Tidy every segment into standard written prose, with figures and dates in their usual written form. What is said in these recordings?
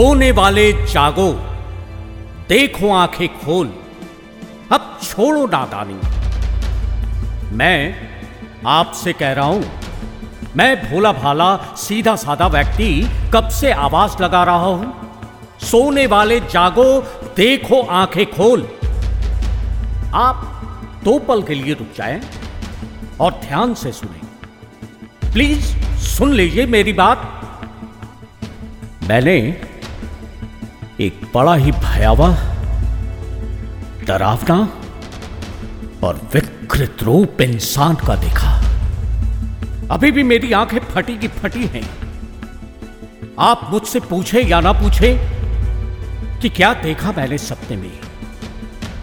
सोने वाले जागो, देखो आंखें खोल, अब छोड़ो नादानी। मैं आपसे कह रहा हूं, मैं भोला भाला सीधा साधा व्यक्ति कब से आवाज लगा रहा हूं, सोने वाले जागो, देखो आंखें खोल। आप दो पल के लिए रुक जाएं और ध्यान से सुनें। प्लीज सुन लीजिए मेरी बात। मैंने एक बड़ा ही भयावह, डरावना और विकृत रूप इंसान का देखा। अभी भी मेरी आंखें फटी की फटी हैं। आप मुझसे पूछे या ना पूछे कि क्या देखा मैंने सपने में,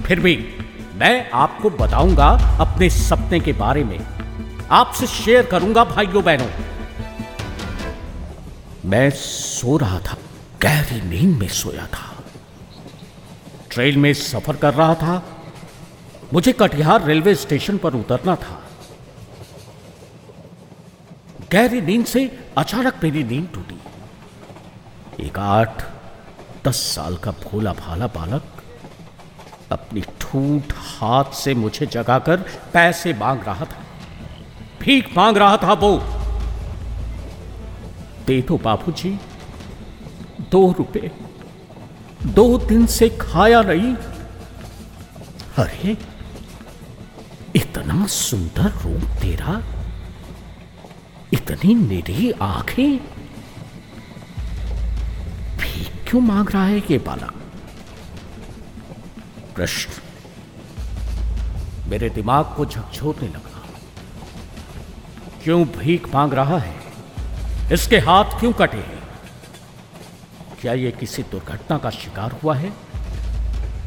फिर भी मैं आपको बताऊंगा अपने सपने के बारे में, आपसे शेयर करूंगा भाइयों बहनों। मैं सो रहा था, गहरी नींद में सोया था। ट्रेन में सफर कर रहा था, मुझे कटिहार रेलवे स्टेशन पर उतरना था। गहरी नींद से अचानक मेरी नींद टूटी। एक 8-10 साल का भोला भाला बालक अपनी ठूठ हाथ से मुझे जगाकर पैसे मांग रहा था, भीख मांग रहा था। वो, दे दो बाबूजी 2 रुपए, 2 दिन से खाया नहीं। अरे, इतना सुंदर रूप तेरा, इतनी निरी आंखें, भीख क्यों मांग रहा है ये बालक? प्रश्न मेरे दिमाग को झकझोरने लगा। क्यों भीख मांग रहा है? इसके हाथ क्यों कटे हैं? क्या यह किसी दुर्घटना का शिकार हुआ है?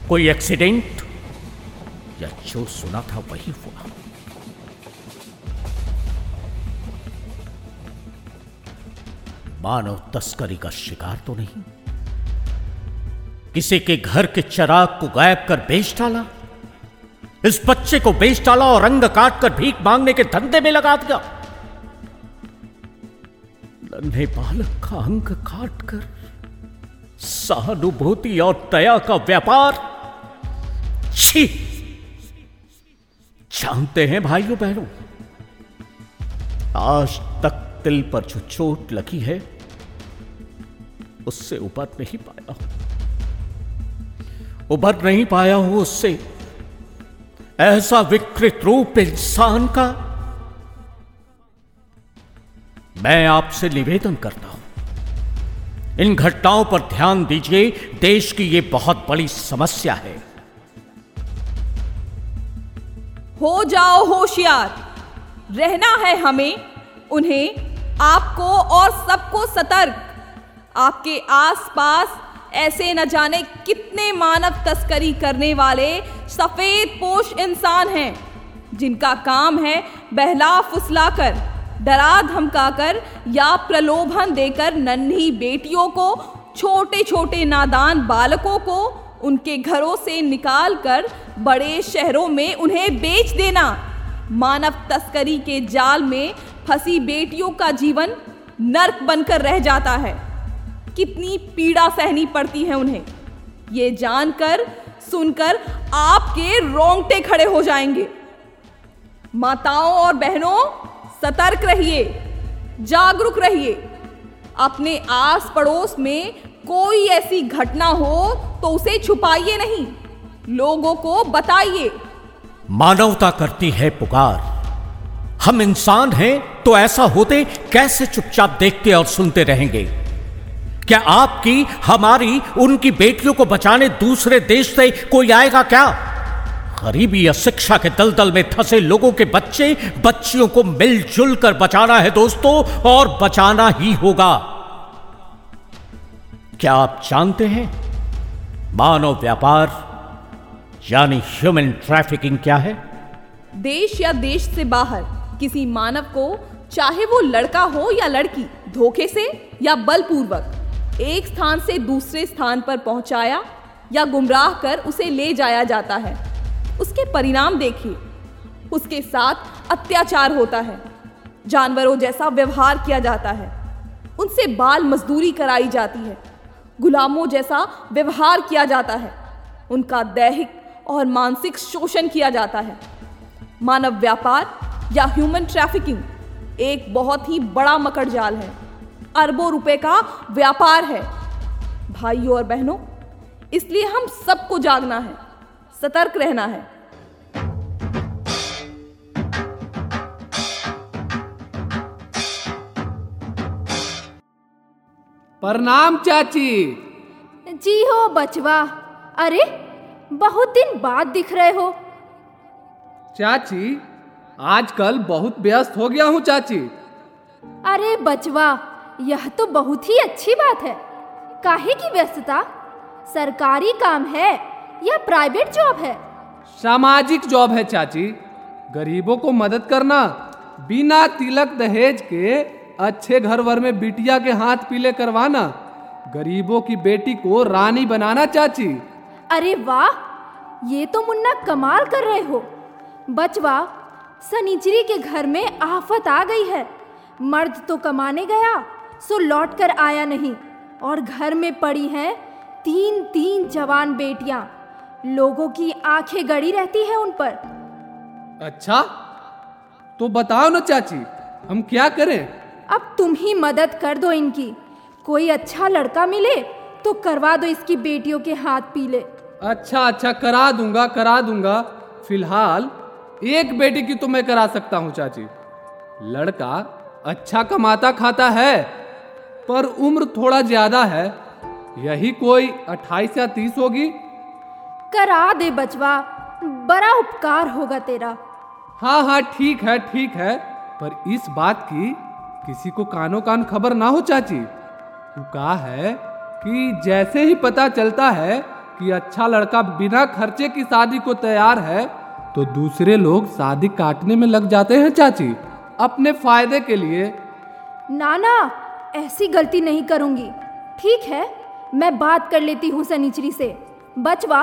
कोई एक्सीडेंट? या जो सुना था वही हुआ? मानव तस्करी का शिकार तो नहीं? किसी के घर के चराग को गायब कर बेच डाला, इस बच्चे को बेच डाला और रंग काट कर भीख मांगने के धंधे में लगा दिया। नन्हे बालक का अंग काट कर सहानुभूति और दया का व्यापार। छी! जानते हैं भाइयों बहनों, आज तक दिल पर जो चोट लगी है उससे उबर नहीं पाया हूं उससे। ऐसा विकृत रूप इंसान का। मैं आपसे निवेदन करता हूं, इन घटनाओं पर ध्यान दीजिए। देश की यह बहुत बड़ी समस्या है। हो जाओ होशियार, रहना है हमें, उन्हें, आपको और सबको सतर्क। आपके आसपास ऐसे न जाने कितने मानव तस्करी करने वाले सफेद पोश इंसान हैं, जिनका काम है बहला फुसलाकर, डरा धमकाकर या प्रलोभन देकर नन्ही बेटियों को, छोटे छोटे नादान बालकों को उनके घरों से निकालकर बड़े शहरों में उन्हें बेच देना। मानव तस्करी के जाल में फंसी बेटियों का जीवन नर्क बनकर रह जाता है। कितनी पीड़ा सहनी पड़ती है उन्हें, ये जानकर सुनकर आपके रोंगटे खड़े हो जाएंगे। माताओं और बहनों, सतर्क रहिए, जागरूक रहिए। अपने आस पड़ोस में कोई ऐसी घटना हो तो उसे छुपाइए नहीं, लोगों को बताइए। मानवता करती है पुकार। हम इंसान हैं तो ऐसा होते कैसे चुपचाप देखते और सुनते रहेंगे? क्या आपकी, हमारी, उनकी बेटियों को बचाने दूसरे देश से कोई आएगा क्या? गरीबी या शिक्षा के दलदल में फंसे लोगों के बच्चे, बच्चियों को मिलजुल कर बचाना है दोस्तों, और बचाना ही होगा। क्या आप जानते हैं मानव व्यापार यानी ह्यूमन ट्रैफिकिंग क्या है? देश या देश से बाहर किसी मानव को, चाहे वो लड़का हो या लड़की, धोखे से या बलपूर्वक एक स्थान से दूसरे स्थान पर पहुंचाया या गुमराह कर उसे ले जाया जाता है। उसके परिणाम देखिए, उसके साथ अत्याचार होता है, जानवरों जैसा व्यवहार किया जाता है, उनसे बाल मजदूरी कराई जाती है, गुलामों जैसा व्यवहार किया जाता है, उनका दैहिक और मानसिक शोषण किया जाता है। मानव व्यापार या ह्यूमन ट्रैफिकिंग एक बहुत ही बड़ा मकड़ जाल है, अरबों रुपए का व्यापार है। भाइयों और बहनों, इसलिए हम सबको जागना है, सतर्क रहना है। प्रणाम चाची। जी हो बचवा, अरे बहुत दिन बाद दिख रहे हो। चाची आजकल बहुत व्यस्त हो गया हूँ चाची। अरे बचवा, यह तो बहुत ही अच्छी बात है। काहे की व्यस्तता? सरकारी काम है या प्राइवेट जॉब है? सामाजिक जॉब है चाची। गरीबों को मदद करना, बिना तिलक दहेज के अच्छे घर वर में बिटिया के हाथ पीले करवाना, गरीबों की बेटी को रानी बनाना चाची। अरे वाह, ये तो मुन्ना कमाल कर रहे हो। बचवा, सनीचरी के घर में आफत आ गई है। मर्द तो कमाने गया सो लौट कर आया नहीं, और घर में पड़ी हैं तीन तीन जवान बेटियां। लोगों की आंखें गड़ी रहती है उन पर। अच्छा, तो बताओ ना चाची, हम क्या करें? अब तुम ही मदद कर दो इनकी। कोई अच्छा लड़का मिले तो करवा दो इसकी बेटियों के हाथ पीले। अच्छा, करा दूंगा। फिलहाल एक बेटी की तो मैं करा सकता हूँ चाची। लड़का अच्छा कमाता खाता है, पर उम्र थोड़ा ज्यादा है, यही कोई 28 या 30 होगी। करा दे बचवा, बड़ा उपकार होगा तेरा। हाँ, ठीक है, पर इस बात की किसी को कानो कान खबर ना हो चाची। तू कहा है कि जैसे ही पता चलता है कि अच्छा लड़का बिना खर्चे की शादी को तैयार है, तो दूसरे लोग शादी काटने में लग जाते हैं चाची, अपने फायदे के लिए। ना, ऐसी गलती नहीं करूँगी। ठीक है, मैं बात कर लेती हूँ सनीचरी से। बचवा,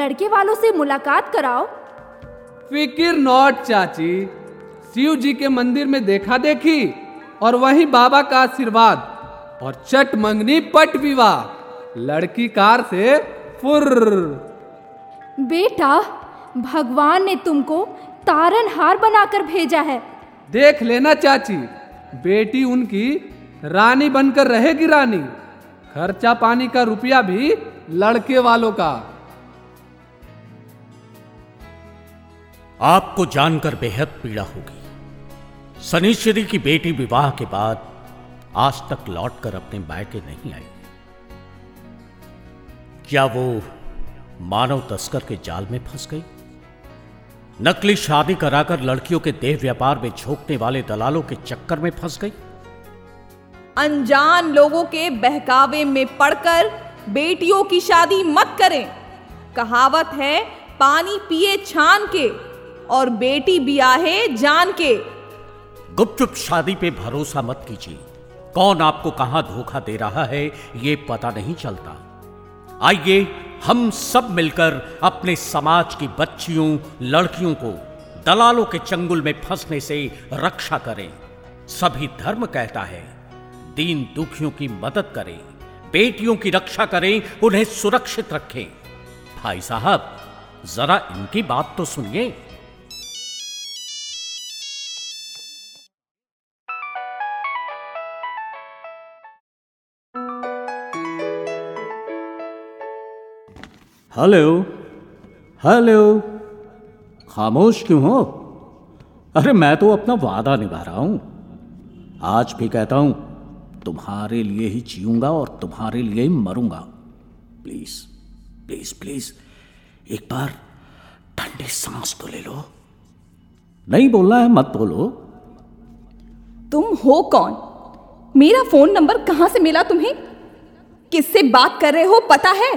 लड़के वालों से मुलाकात कराओ। फिक्र नॉट चाची। शिव जी के मंदिर में देखा देखी और वहीं बाबा का आशीर्वाद और चट मंगनी पट विवाह। लड़की कार से फुर। बेटा, भगवान ने तुमको तारनहार बनाकर भेजा है। देख लेना चाची, बेटी उनकी रानी बनकर रहेगी रानी। खर्चा पानी का रुपया भी लड़के वालों का। आपको जानकर बेहद पीड़ा होगी। सनीश्वरी की बेटी विवाह के बाद आज तक लौटकर अपने मायके नहीं आई। क्या वो मानव तस्कर के जाल में फंस गई? नकली शादी कराकर लड़कियों के देह व्यापार में झोंकने वाले दलालों के चक्कर में फंस गई? अनजान लोगों के बहकावे में पड़कर बेटियों की शादी मत करें। कहावत है, पानी पिए छान के और बेटी ब्याहे जान के। गुपचुप शादी पे भरोसा मत कीजिए। कौन आपको कहां धोखा दे रहा है, ये पता नहीं चलता। आइए हम सब मिलकर अपने समाज की बच्चियों, लड़कियों को दलालों के चंगुल में फंसने से रक्षा करें। सभी धर्म कहता है, दीन दुखियों की मदद करें, बेटियों की रक्षा करें, उन्हें सुरक्षित रखें। भाई साहब, जरा इनकी बात तो सुनिए। हेलो, खामोश क्यों हो? अरे मैं तो अपना वादा निभा रहा हूँ। आज भी कहता हूँ, तुम्हारे लिए ही जीऊँगा और तुम्हारे लिए ही मरूंगा। प्लीज़ एक बार ठंडी सांस तो ले लो। नहीं बोलना है मत बोलो। तुम हो कौन? मेरा फोन नंबर कहाँ से मिला तुम्हें? किससे बात कर रहे हो पता है?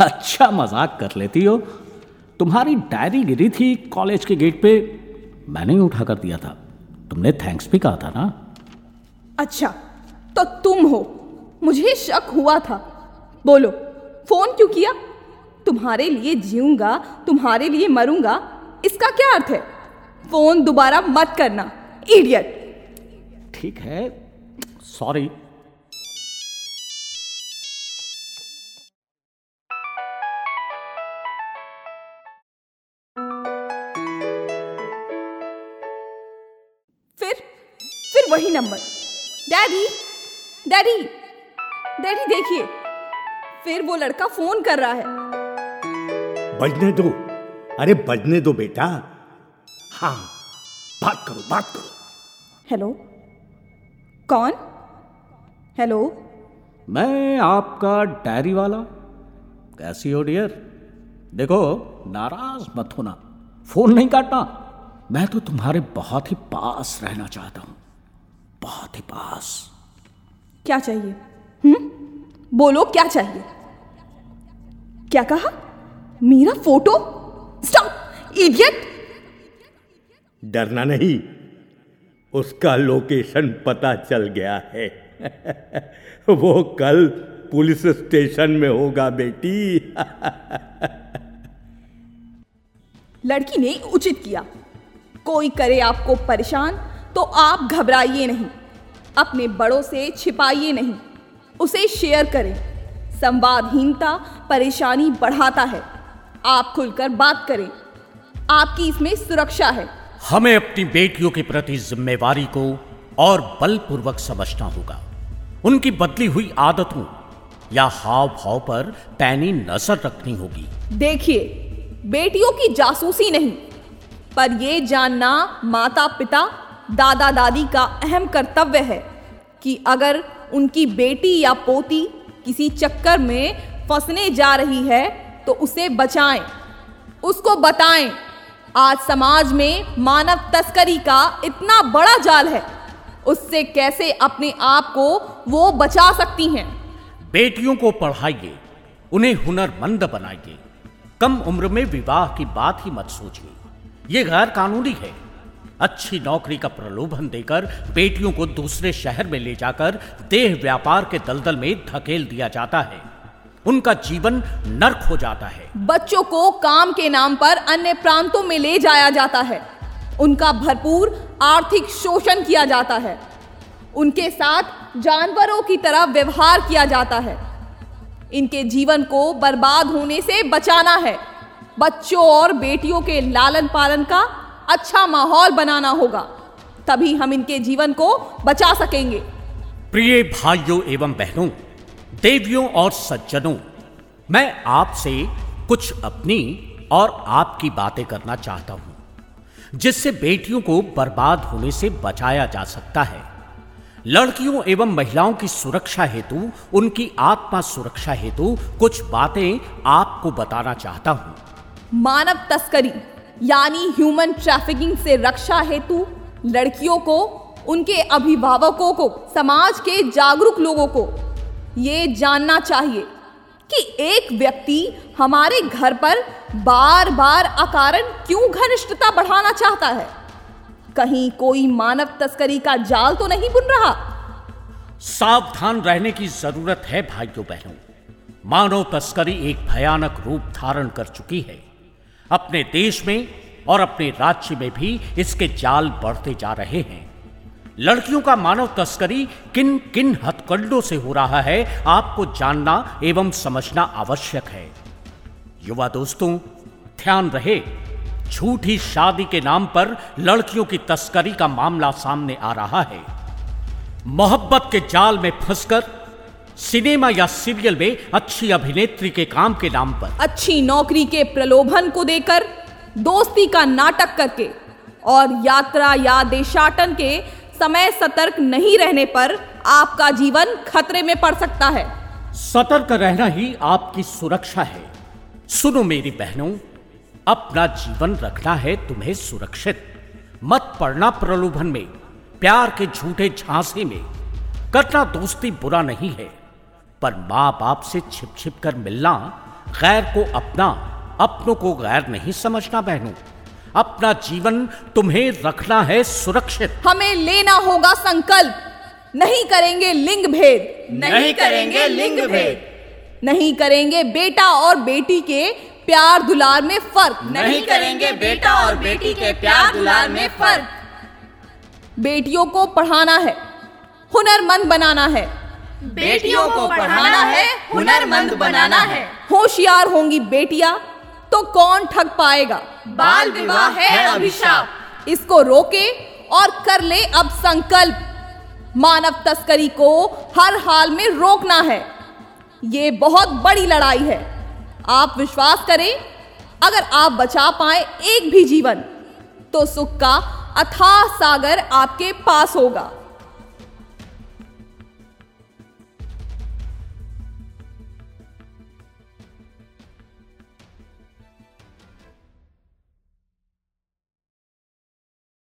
अच्छा मजाक कर लेती हो। तुम्हारी डायरी गिरी थी कॉलेज के गेट पे, मैंने ही उठा कर दिया था। तुमने थैंक्स भी कहा था ना। अच्छा, तो तुम हो। मुझे शक हुआ था। बोलो, फोन क्यों किया? तुम्हारे लिए जीऊंगा, तुम्हारे लिए मरूंगा, इसका क्या अर्थ है? फोन दोबारा मत करना, इडियट। ठीक है, सॉरी। वही नंबर। डैडी डैडी डैडी देखिए, फिर वो लड़का फोन कर रहा है। बजने दो, अरे बजने दो बेटा। हाँ बात करो बात करो। हेलो, कौन? हेलो, मैं आपका डायरी वाला। कैसी हो डियर? देखो नाराज मत होना, फोन नहीं काटना। मैं तो तुम्हारे बहुत ही पास रहना चाहता हूँ, बहुत ही पास। क्या चाहिए? बोलो क्या चाहिए? क्या कहा? मेरा फोटो? Stop idiot. डरना नहीं, उसका लोकेशन पता चल गया है। वो कल पुलिस स्टेशन में होगा बेटी। लड़की ने उचित किया। कोई करे आपको परेशान तो आप घबराइए नहीं, अपने बड़ों से छिपाइए नहीं, उसे शेयर करें। संवादहीनता परेशानी बढ़ाता है, आप खुलकर बात करें, आपकी इसमें सुरक्षा है। हमें अपनी बेटियों के प्रति जिम्मेवारी को और बलपूर्वक समझना होगा। उनकी बदली हुई आदतों या हाव भाव पर पैनी नजर रखनी होगी। देखिए, बेटियों की जासूसी नहीं, पर यह जानना माता पिता दादा दादी का अहम कर्तव्य है कि अगर उनकी बेटी या पोती किसी चक्कर में फंसने जा रही है तो उसे बचाएं, उसको बताएं। आज समाज में मानव तस्करी का इतना बड़ा जाल है, उससे कैसे अपने आप को वो बचा सकती हैं। बेटियों को पढ़ाइए, उन्हें हुनरमंद बनाइए। कम उम्र में विवाह की बात ही मत सोचिए, ये गैर कानूनी है। अच्छी नौकरी का प्रलोभन देकर बेटियों को दूसरे शहर में ले जाकर देह व्यापार के दलदल में धकेल दिया जाता है, उनका जीवन नर्क हो जाता है। बच्चों को काम के नाम पर अन्य प्रांतों में ले जाया जाता है, उनका भरपूर आर्थिक शोषण किया जाता है, उनके साथ जानवरों की तरह व्यवहार किया जाता है। इनके जीवन को बर्बाद होने से बचाना है। बच्चों और बेटियों के लालन पालन का अच्छा माहौल बनाना होगा, तभी हम इनके जीवन को बचा सकेंगे। प्रिय भाइयों एवं बहनों, देवियों और सज्जनों, मैं आपसे कुछ अपनी और आपकी बातें करना चाहता हूं, जिससे बेटियों को बर्बाद होने से बचाया जा सकता है। लड़कियों एवं महिलाओं की सुरक्षा हेतु, उनकी आत्मा सुरक्षा हेतु कुछ बातें आपको बताना चाहता हूं। मानव तस्करी यानी ह्यूमन ट्रैफिकिंग से रक्षा हेतु लड़कियों को, उनके अभिभावकों को, समाज के जागरूक लोगों को ये जानना चाहिए कि एक व्यक्ति हमारे घर पर बार बार अकारण क्यों घनिष्ठता बढ़ाना चाहता है। कहीं कोई मानव तस्करी का जाल तो नहीं बुन रहा। सावधान रहने की जरूरत है भाइयों बहनों। मानव तस्करी एक भयानक रूप धारण कर चुकी है। अपने देश में और अपने राज्य में भी इसके जाल बढ़ते जा रहे हैं। लड़कियों का मानव तस्करी किन किन हथकंडों से हो रहा है, आपको जानना एवं समझना आवश्यक है। युवा दोस्तों, ध्यान रहे, झूठी शादी के नाम पर लड़कियों की तस्करी का मामला सामने आ रहा है। मोहब्बत के जाल में फंसकर सिनेमा या सीरियल में अच्छी अभिनेत्री के काम के नाम पर, अच्छी नौकरी के प्रलोभन को देकर, दोस्ती का नाटक करके और यात्रा या देशाटन के समय सतर्क नहीं रहने पर आपका जीवन खतरे में पड़ सकता है। सतर्क रहना ही आपकी सुरक्षा है। सुनो मेरी बहनों, अपना जीवन रखना है तुम्हें सुरक्षित। मत पड़ना प्रलोभन में, प्यार के झूठे झांसे में। कटना दोस्ती बुरा नहीं है, पर माँ बाप से छिप छिप कर मिलना, गैर को अपना, अपनों को गैर नहीं समझना बहनों। अपना जीवन तुम्हें रखना है सुरक्षित। हमें लेना होगा संकल्प, नहीं करेंगे लिंग भेद, नहीं करेंगे लिंग भेद, नहीं करेंगे बेटा और बेटी के प्यार दुलार में फर्क, नहीं करेंगे बेटा और बेटी के प्यार दुलार में फर्क। बेटियों को पढ़ाना है, हुनरमंद बनाना है। बेटियों को पढ़ाना है, हुनरमंद बनाना है। होशियार होंगी बेटियां तो कौन ठग पाएगा। बाल विवाह है अभिशाप, इसको रोके और कर ले अब संकल्प। मानव तस्करी को हर हाल में रोकना है। ये बहुत बड़ी लड़ाई है। आप विश्वास करें, अगर आप बचा पाए एक भी जीवन तो सुख का अथाह सागर आपके पास होगा।